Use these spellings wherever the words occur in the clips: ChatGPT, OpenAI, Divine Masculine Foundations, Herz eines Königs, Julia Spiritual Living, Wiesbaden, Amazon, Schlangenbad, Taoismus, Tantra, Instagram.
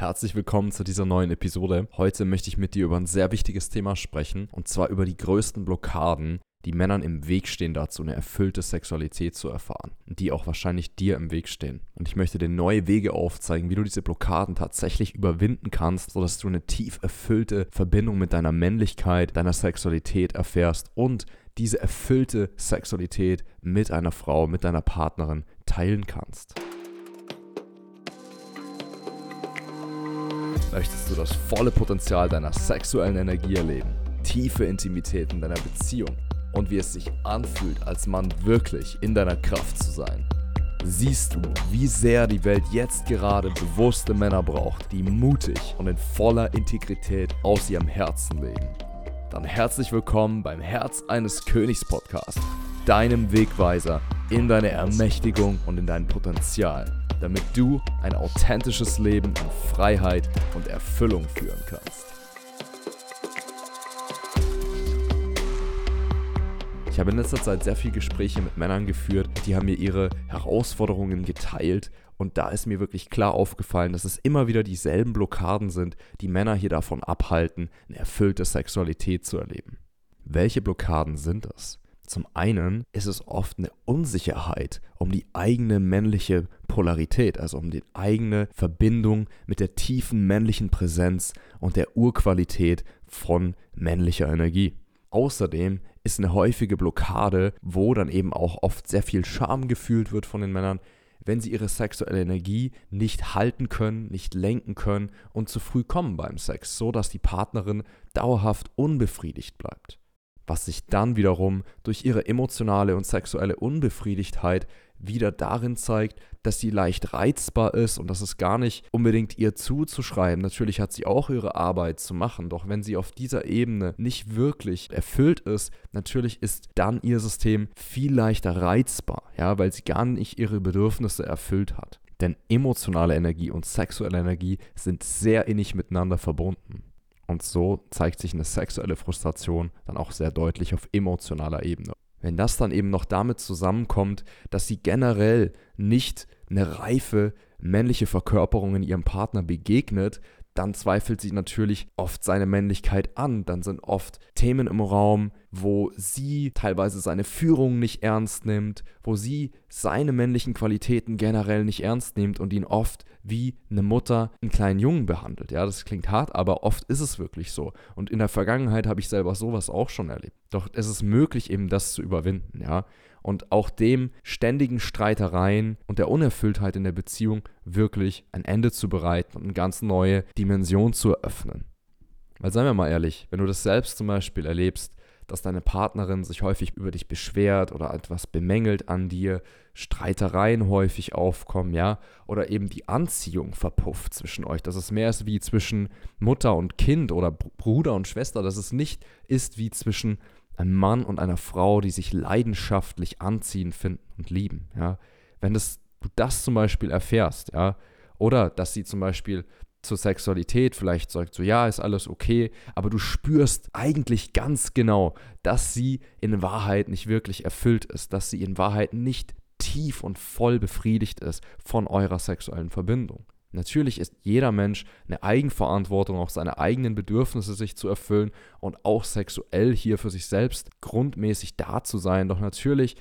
Herzlich willkommen zu dieser neuen Episode. Heute möchte ich mit dir über ein sehr wichtiges Thema sprechen, und zwar über die größten Blockaden, die Männern im Weg stehen, dazu eine erfüllte Sexualität zu erfahren, die auch wahrscheinlich dir im Weg stehen. Und ich möchte dir neue Wege aufzeigen, wie du diese Blockaden tatsächlich überwinden kannst, sodass du eine tief erfüllte Verbindung mit deiner Männlichkeit, deiner Sexualität erfährst und diese erfüllte Sexualität mit einer Frau, mit deiner Partnerin teilen kannst. Möchtest du das volle Potenzial deiner sexuellen Energie erleben, tiefe Intimitäten deiner Beziehung und wie es sich anfühlt, als Mann wirklich in deiner Kraft zu sein? Siehst du, wie sehr die Welt jetzt gerade bewusste Männer braucht, die mutig und in voller Integrität aus ihrem Herzen leben? Dann herzlich willkommen beim Herz eines Königs Podcast, deinem Wegweiser in deine Ermächtigung und in dein Potenzial, damit du ein authentisches Leben in Freiheit und Erfüllung führen kannst. Ich habe in letzter Zeit sehr viele Gespräche mit Männern geführt, die haben mir ihre Herausforderungen geteilt, und da ist mir wirklich klar aufgefallen, dass es immer wieder dieselben Blockaden sind, die Männer hier davon abhalten, eine erfüllte Sexualität zu erleben. Welche Blockaden sind das? Zum einen ist es oft eine Unsicherheit um die eigene männliche Polarität, also um die eigene Verbindung mit der tiefen männlichen Präsenz und der Urqualität von männlicher Energie. Außerdem ist eine häufige Blockade, wo dann eben auch oft sehr viel Scham gefühlt wird von den Männern, wenn sie ihre sexuelle Energie nicht halten können, nicht lenken können und zu früh kommen beim Sex, sodass die Partnerin dauerhaft unbefriedigt bleibt, was sich dann wiederum durch ihre emotionale und sexuelle Unbefriedigtheit wieder darin zeigt, dass sie leicht reizbar ist, und das ist gar nicht unbedingt ihr zuzuschreiben. Natürlich hat sie auch ihre Arbeit zu machen, doch wenn sie auf dieser Ebene nicht wirklich erfüllt ist, natürlich ist dann ihr System viel leichter reizbar, ja, weil sie gar nicht ihre Bedürfnisse erfüllt hat. Denn emotionale Energie und sexuelle Energie sind sehr innig miteinander verbunden. Und so zeigt sich eine sexuelle Frustration dann auch sehr deutlich auf emotionaler Ebene. Wenn das dann eben noch damit zusammenkommt, dass sie generell nicht eine reife männliche Verkörperung in ihrem Partner begegnet, dann zweifelt sie natürlich oft seine Männlichkeit an. Dann sind oft Themen im Raum, wo sie teilweise seine Führung nicht ernst nimmt, wo sie seine männlichen Qualitäten generell nicht ernst nimmt und ihn oft wie eine Mutter einen kleinen Jungen behandelt. Ja, das klingt hart, aber oft ist es wirklich so. Und in der Vergangenheit habe ich selber sowas auch schon erlebt. Doch es ist möglich, eben das zu überwinden, ja. Und auch dem ständigen Streitereien und der Unerfülltheit in der Beziehung wirklich ein Ende zu bereiten und eine ganz neue Dimension zu eröffnen. Weil, seien wir mal ehrlich, wenn du das selbst zum Beispiel erlebst, dass deine Partnerin sich häufig über dich beschwert oder etwas bemängelt an dir, Streitereien häufig aufkommen, ja, oder eben die Anziehung verpufft zwischen euch, dass es mehr ist wie zwischen Mutter und Kind oder Bruder und Schwester, dass es nicht ist wie zwischen einem Mann und einer Frau, die sich leidenschaftlich anziehen, finden und lieben, ja. Wenn du das zum Beispiel erfährst, ja, oder dass sie zum Beispiel zur Sexualität vielleicht sagt, so ja, ist alles okay, aber du spürst eigentlich ganz genau, dass sie in Wahrheit nicht wirklich erfüllt ist, dass sie in Wahrheit nicht tief und voll befriedigt ist von eurer sexuellen Verbindung. Natürlich ist jeder Mensch eine Eigenverantwortung, auch seine eigenen Bedürfnisse sich zu erfüllen und auch sexuell hier für sich selbst grundmäßig da zu sein, doch natürlich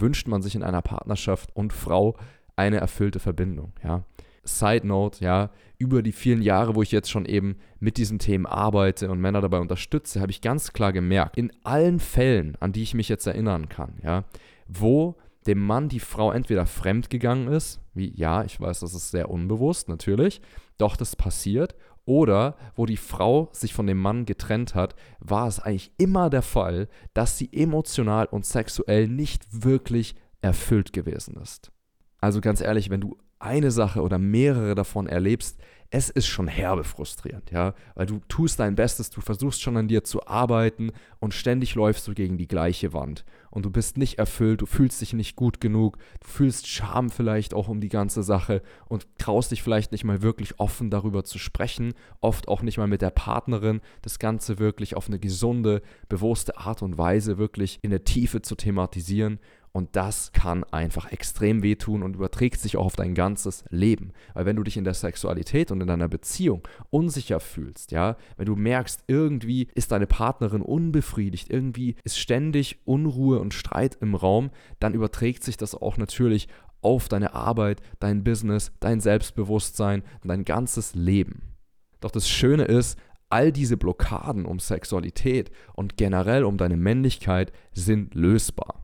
wünscht man sich in einer Partnerschaft und Frau eine erfüllte Verbindung, ja. Side Note, ja, über die vielen Jahre, wo ich jetzt schon eben mit diesen Themen arbeite und Männer dabei unterstütze, habe ich ganz klar gemerkt, in allen Fällen, an die ich mich jetzt erinnern kann, ja, wo dem Mann die Frau entweder fremd gegangen ist, wie, ja, ich weiß, das ist sehr unbewusst, natürlich, doch das passiert, oder wo die Frau sich von dem Mann getrennt hat, war es eigentlich immer der Fall, dass sie emotional und sexuell nicht wirklich erfüllt gewesen ist. Also ganz ehrlich, wenn du eine Sache oder mehrere davon erlebst, es ist schon herbe frustrierend, ja, weil du tust dein Bestes, du versuchst schon an dir zu arbeiten und ständig läufst du gegen die gleiche Wand und du bist nicht erfüllt, du fühlst dich nicht gut genug, du fühlst Scham vielleicht auch um die ganze Sache und traust dich vielleicht nicht mal wirklich offen darüber zu sprechen, oft auch nicht mal mit der Partnerin, das Ganze wirklich auf eine gesunde, bewusste Art und Weise wirklich in der Tiefe zu thematisieren. Und das kann einfach extrem wehtun und überträgt sich auch auf dein ganzes Leben. Weil wenn du dich in der Sexualität und in deiner Beziehung unsicher fühlst, ja, wenn du merkst, irgendwie ist deine Partnerin unbefriedigt, irgendwie ist ständig Unruhe und Streit im Raum, dann überträgt sich das auch natürlich auf deine Arbeit, dein Business, dein Selbstbewusstsein und dein ganzes Leben. Doch das Schöne ist, all diese Blockaden um Sexualität und generell um deine Männlichkeit sind lösbar.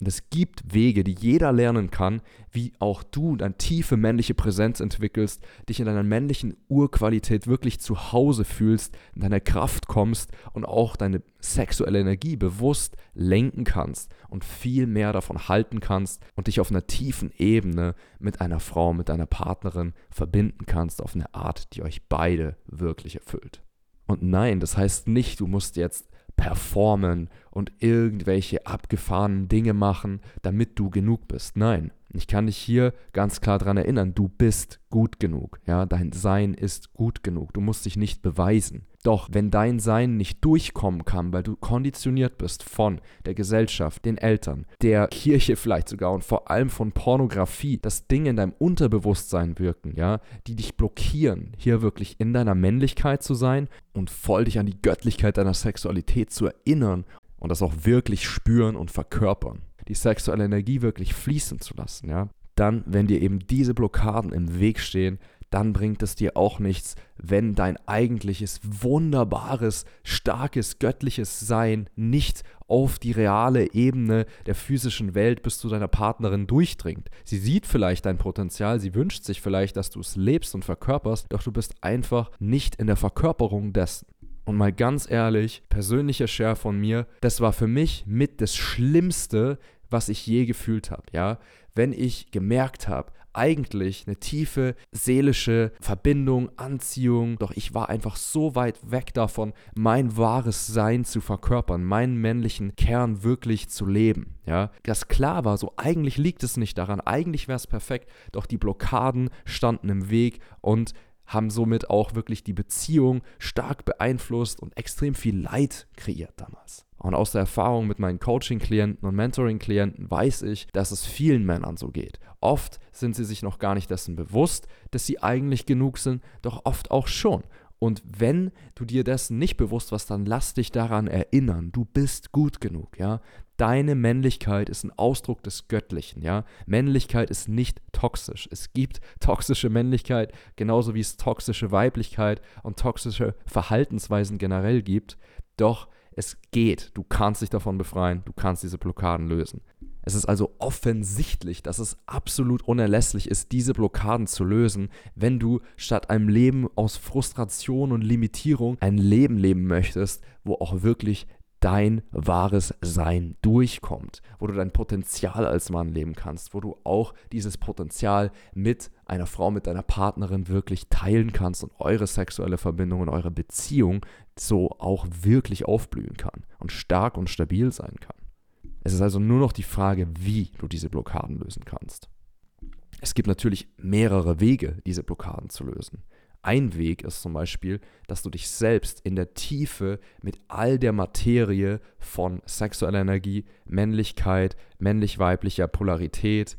Und es gibt Wege, die jeder lernen kann, wie auch du deine tiefe männliche Präsenz entwickelst, dich in deiner männlichen Urqualität wirklich zu Hause fühlst, in deiner Kraft kommst und auch deine sexuelle Energie bewusst lenken kannst und viel mehr davon halten kannst und dich auf einer tiefen Ebene mit einer Frau, mit deiner Partnerin verbinden kannst auf eine Art, die euch beide wirklich erfüllt. Und nein, das heißt nicht, du musst jetzt performen und irgendwelche abgefahrenen Dinge machen, damit du genug bist. Nein, ich kann dich hier ganz klar daran erinnern, du bist gut genug. Ja? Dein Sein ist gut genug, du musst dich nicht beweisen. Doch wenn dein Sein nicht durchkommen kann, weil du konditioniert bist von der Gesellschaft, den Eltern, der Kirche vielleicht sogar und vor allem von Pornografie, das Ding in deinem Unterbewusstsein wirken, ja, die dich blockieren, hier wirklich in deiner Männlichkeit zu sein und voll dich an die Göttlichkeit deiner Sexualität zu erinnern und das auch wirklich spüren und verkörpern, die sexuelle Energie wirklich fließen zu lassen, ja, dann, wenn dir eben diese Blockaden im Weg stehen, dann bringt es dir auch nichts, wenn dein eigentliches, wunderbares, starkes, göttliches Sein nicht auf die reale Ebene der physischen Welt bis zu deiner Partnerin durchdringt. Sie sieht vielleicht dein Potenzial, sie wünscht sich vielleicht, dass du es lebst und verkörperst, doch du bist einfach nicht in der Verkörperung dessen. Und mal ganz ehrlich, persönlicher Share von mir, das war für mich mit das Schlimmste, was ich je gefühlt habe, ja? Wenn ich gemerkt habe, eigentlich eine tiefe seelische Verbindung, Anziehung, doch ich war einfach so weit weg davon, mein wahres Sein zu verkörpern, meinen männlichen Kern wirklich zu leben, ja, das klar war so, eigentlich liegt es nicht daran, eigentlich wäre es perfekt, doch die Blockaden standen im Weg und haben somit auch wirklich die Beziehung stark beeinflusst und extrem viel Leid kreiert damals. Und aus der Erfahrung mit meinen Coaching-Klienten und Mentoring-Klienten weiß ich, dass es vielen Männern so geht. Oft sind sie sich noch gar nicht dessen bewusst, dass sie eigentlich genug sind, doch oft auch schon. Und wenn du dir dessen nicht bewusst warst, dann lass dich daran erinnern, du bist gut genug, ja. Deine Männlichkeit ist ein Ausdruck des Göttlichen, ja. Männlichkeit ist nicht toxisch. Es gibt toxische Männlichkeit, genauso wie es toxische Weiblichkeit und toxische Verhaltensweisen generell gibt. Doch es geht. Du kannst dich davon befreien. Du kannst diese Blockaden lösen. Es ist also offensichtlich, dass es absolut unerlässlich ist, diese Blockaden zu lösen, wenn du statt einem Leben aus Frustration und Limitierung ein Leben leben möchtest, wo auch wirklich dein wahres Sein durchkommt, wo du dein Potenzial als Mann leben kannst, wo du auch dieses Potenzial mit einer Frau, mit deiner Partnerin wirklich teilen kannst und eure sexuelle Verbindung und eure Beziehung so auch wirklich aufblühen kann und stark und stabil sein kann. Es ist also nur noch die Frage, wie du diese Blockaden lösen kannst. Es gibt natürlich mehrere Wege, diese Blockaden zu lösen. Ein Weg ist zum Beispiel, dass du dich selbst in der Tiefe mit all der Materie von sexueller Energie, Männlichkeit, männlich-weiblicher Polarität,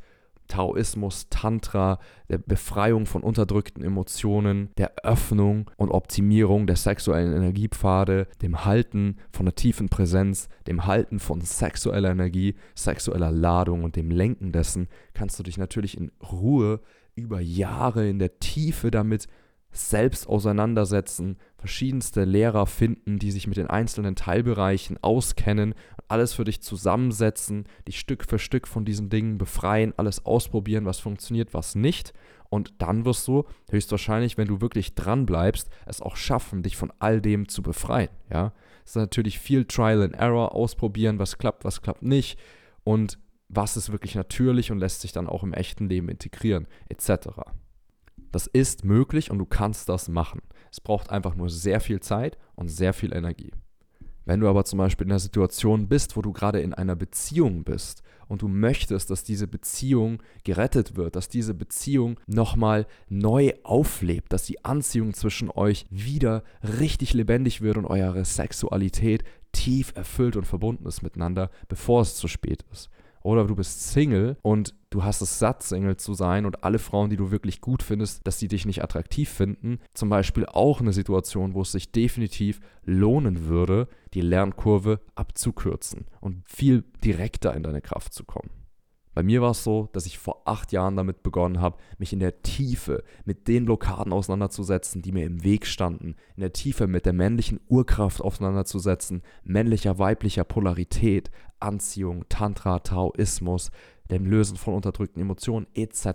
Taoismus, Tantra, der Befreiung von unterdrückten Emotionen, der Öffnung und Optimierung der sexuellen Energiepfade, dem Halten von einer tiefen Präsenz, dem Halten von sexueller Energie, sexueller Ladung und dem Lenken dessen, kannst du dich natürlich in Ruhe über Jahre in der Tiefe damit selbst auseinandersetzen, verschiedenste Lehrer finden, die sich mit den einzelnen Teilbereichen auskennen, alles für dich zusammensetzen, dich Stück für Stück von diesen Dingen befreien, alles ausprobieren, was funktioniert, was nicht. Und dann wirst du höchstwahrscheinlich, wenn du wirklich dran bleibst, es auch schaffen, dich von all dem zu befreien. Ja, es ist natürlich viel Trial and Error, ausprobieren, was klappt nicht und was ist wirklich natürlich und lässt sich dann auch im echten Leben integrieren, etc. Das ist möglich und du kannst das machen. Es braucht einfach nur sehr viel Zeit und sehr viel Energie. Wenn du aber zum Beispiel in einer Situation bist, wo du gerade in einer Beziehung bist und du möchtest, dass diese Beziehung gerettet wird, dass diese Beziehung nochmal neu auflebt, dass die Anziehung zwischen euch wieder richtig lebendig wird und eure Sexualität tief erfüllt und verbunden ist miteinander, bevor es zu spät ist. oder du bist Single und du hast es satt, Single zu sein und alle Frauen, die du wirklich gut findest, dass die dich nicht attraktiv finden. Zum Beispiel auch eine Situation, wo es sich definitiv lohnen würde, die Lernkurve abzukürzen und viel direkter in deine Kraft zu kommen. Bei mir war es so, dass ich vor 8 Jahren damit begonnen habe, mich in der Tiefe mit den Blockaden auseinanderzusetzen, die mir im Weg standen, in der Tiefe mit der männlichen Urkraft auseinanderzusetzen, männlicher, weiblicher Polarität, Anziehung, Tantra, Taoismus, dem Lösen von unterdrückten Emotionen etc.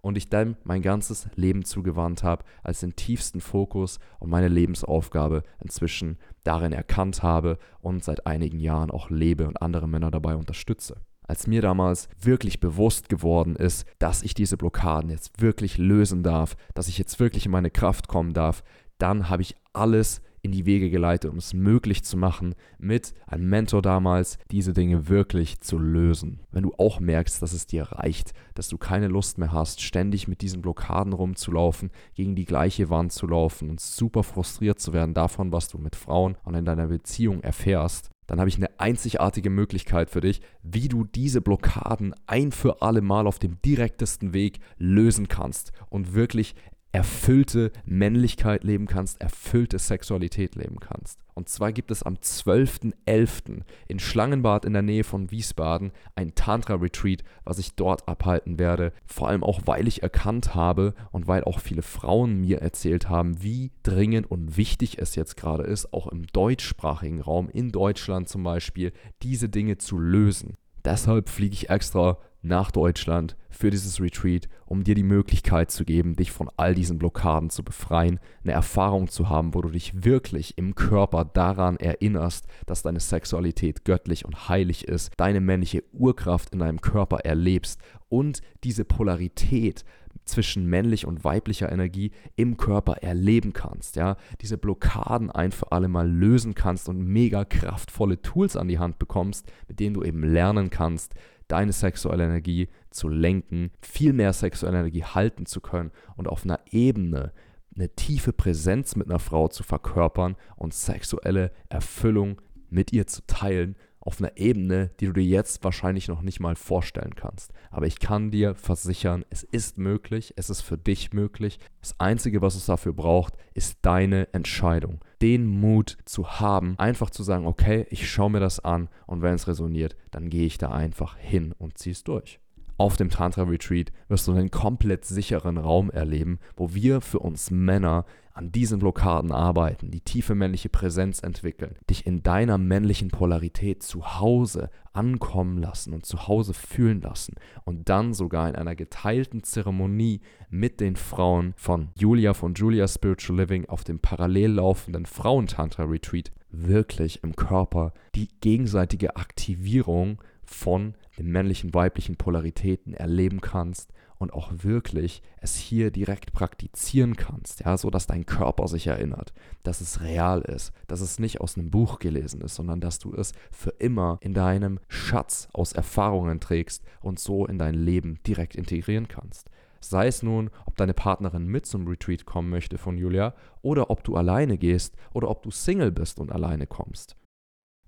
Und ich dem mein ganzes Leben zugewandt habe, als den tiefsten Fokus und meine Lebensaufgabe inzwischen darin erkannt habe und seit einigen Jahren auch lebe und andere Männer dabei unterstütze. Als mir damals wirklich bewusst geworden ist, dass ich diese Blockaden jetzt wirklich lösen darf, dass ich jetzt wirklich in meine Kraft kommen darf, dann habe ich alles in die Wege geleitet, um es möglich zu machen, mit einem Mentor damals diese Dinge wirklich zu lösen. Wenn du auch merkst, dass es dir reicht, dass du keine Lust mehr hast, ständig mit diesen Blockaden rumzulaufen, gegen die gleiche Wand zu laufen und super frustriert zu werden davon, was du mit Frauen und in deiner Beziehung erfährst, dann habe ich eine einzigartige Möglichkeit für dich, wie du diese Blockaden ein für alle Mal auf dem direktesten Weg lösen kannst und wirklich erfüllte Männlichkeit leben kannst, erfüllte Sexualität leben kannst. Und zwar gibt es am 12.11. in Schlangenbad in der Nähe von Wiesbaden ein Tantra-Retreat, was ich dort abhalten werde. Vor allem auch, weil ich erkannt habe und weil auch viele Frauen mir erzählt haben, wie dringend und wichtig es jetzt gerade ist, auch im deutschsprachigen Raum, in Deutschland zum Beispiel, diese Dinge zu lösen. Deshalb fliege ich extra nach Deutschland für dieses Retreat, um dir die Möglichkeit zu geben, dich von all diesen Blockaden zu befreien, eine Erfahrung zu haben, wo du dich wirklich im Körper daran erinnerst, dass deine Sexualität göttlich und heilig ist, deine männliche Urkraft in deinem Körper erlebst und diese Polarität zwischen männlich und weiblicher Energie im Körper erleben kannst, ja, diese Blockaden ein für alle Mal lösen kannst und mega kraftvolle Tools an die Hand bekommst, mit denen du eben lernen kannst, deine sexuelle Energie zu lenken, viel mehr sexuelle Energie halten zu können und auf einer Ebene eine tiefe Präsenz mit einer Frau zu verkörpern und sexuelle Erfüllung mit ihr zu teilen, auf einer Ebene, die du dir jetzt wahrscheinlich noch nicht mal vorstellen kannst. Aber ich kann dir versichern, es ist möglich, es ist für dich möglich. Das Einzige, was es dafür braucht, ist deine Entscheidung. Den Mut zu haben, einfach zu sagen, okay, ich schaue mir das an und wenn es resoniert, dann gehe ich da einfach hin und ziehe es durch. Auf dem Tantra-Retreat wirst du einen komplett sicheren Raum erleben, wo wir für uns Männer an diesen Blockaden arbeiten, die tiefe männliche Präsenz entwickeln, dich in deiner männlichen Polarität zu Hause ankommen lassen und zu Hause fühlen lassen und dann sogar in einer geteilten Zeremonie mit den Frauen von Julia Spiritual Living auf dem parallel laufenden Frauen-Tantra-Retreat wirklich im Körper die gegenseitige Aktivierung von den männlichen, weiblichen Polaritäten erleben kannst und auch wirklich es hier direkt praktizieren kannst, ja, sodass dein Körper sich erinnert, dass es real ist, dass es nicht aus einem Buch gelesen ist, sondern dass du es für immer in deinem Schatz aus Erfahrungen trägst und so in dein Leben direkt integrieren kannst. Sei es nun, ob deine Partnerin mit zum Retreat kommen möchte von Julia oder ob du alleine gehst oder ob du Single bist und alleine kommst.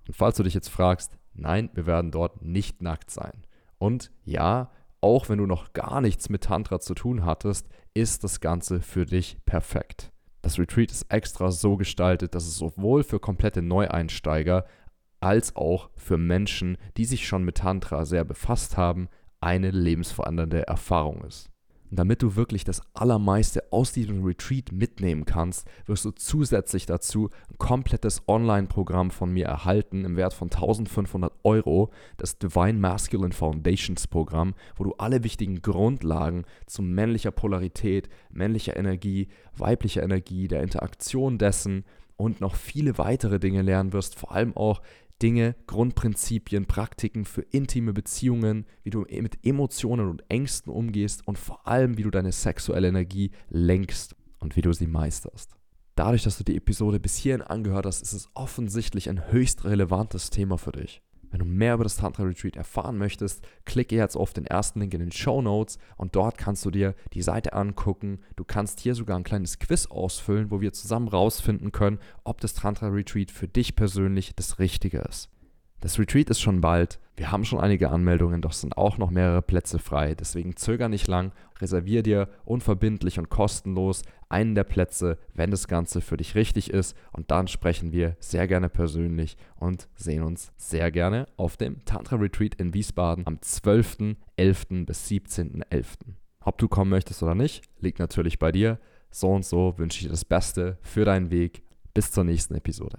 Und falls du dich jetzt fragst, nein, wir werden dort nicht nackt sein. Und ja, auch wenn du noch gar nichts mit Tantra zu tun hattest, ist das Ganze für dich perfekt. Das Retreat ist extra so gestaltet, dass es sowohl für komplette Neueinsteiger als auch für Menschen, die sich schon mit Tantra sehr befasst haben, eine lebensverändernde Erfahrung ist. Und damit du wirklich das Allermeiste aus diesem Retreat mitnehmen kannst, wirst du zusätzlich dazu ein komplettes Online-Programm von mir erhalten im Wert von 1.500 €, das Divine Masculine Foundations Programm, wo du alle wichtigen Grundlagen zu männlicher Polarität, männlicher Energie, weiblicher Energie, der Interaktion dessen und noch viele weitere Dinge lernen wirst, vor allem auch Dinge, Grundprinzipien, Praktiken für intime Beziehungen, wie du mit Emotionen und Ängsten umgehst und vor allem, wie du deine sexuelle Energie lenkst und wie du sie meisterst. Dadurch, dass du die Episode bis hierhin angehört hast, ist es offensichtlich ein höchst relevantes Thema für dich. Wenn du mehr über das Tantra Retreat erfahren möchtest, klicke jetzt auf den ersten Link in den Shownotes und dort kannst du dir die Seite angucken. Du kannst hier sogar ein kleines Quiz ausfüllen, wo wir zusammen rausfinden können, ob das Tantra Retreat für dich persönlich das Richtige ist. Das Retreat ist schon bald, wir haben schon einige Anmeldungen, doch sind auch noch mehrere Plätze frei. Deswegen zöger nicht lang, reservier dir unverbindlich und kostenlos einen der Plätze, wenn das Ganze für dich richtig ist. Und dann sprechen wir sehr gerne persönlich und sehen uns sehr gerne auf dem Tantra-Retreat in Wiesbaden am 12.11. bis 17.11. Ob du kommen möchtest oder nicht, liegt natürlich bei dir. So und so wünsche ich dir das Beste für deinen Weg. Bis zur nächsten Episode.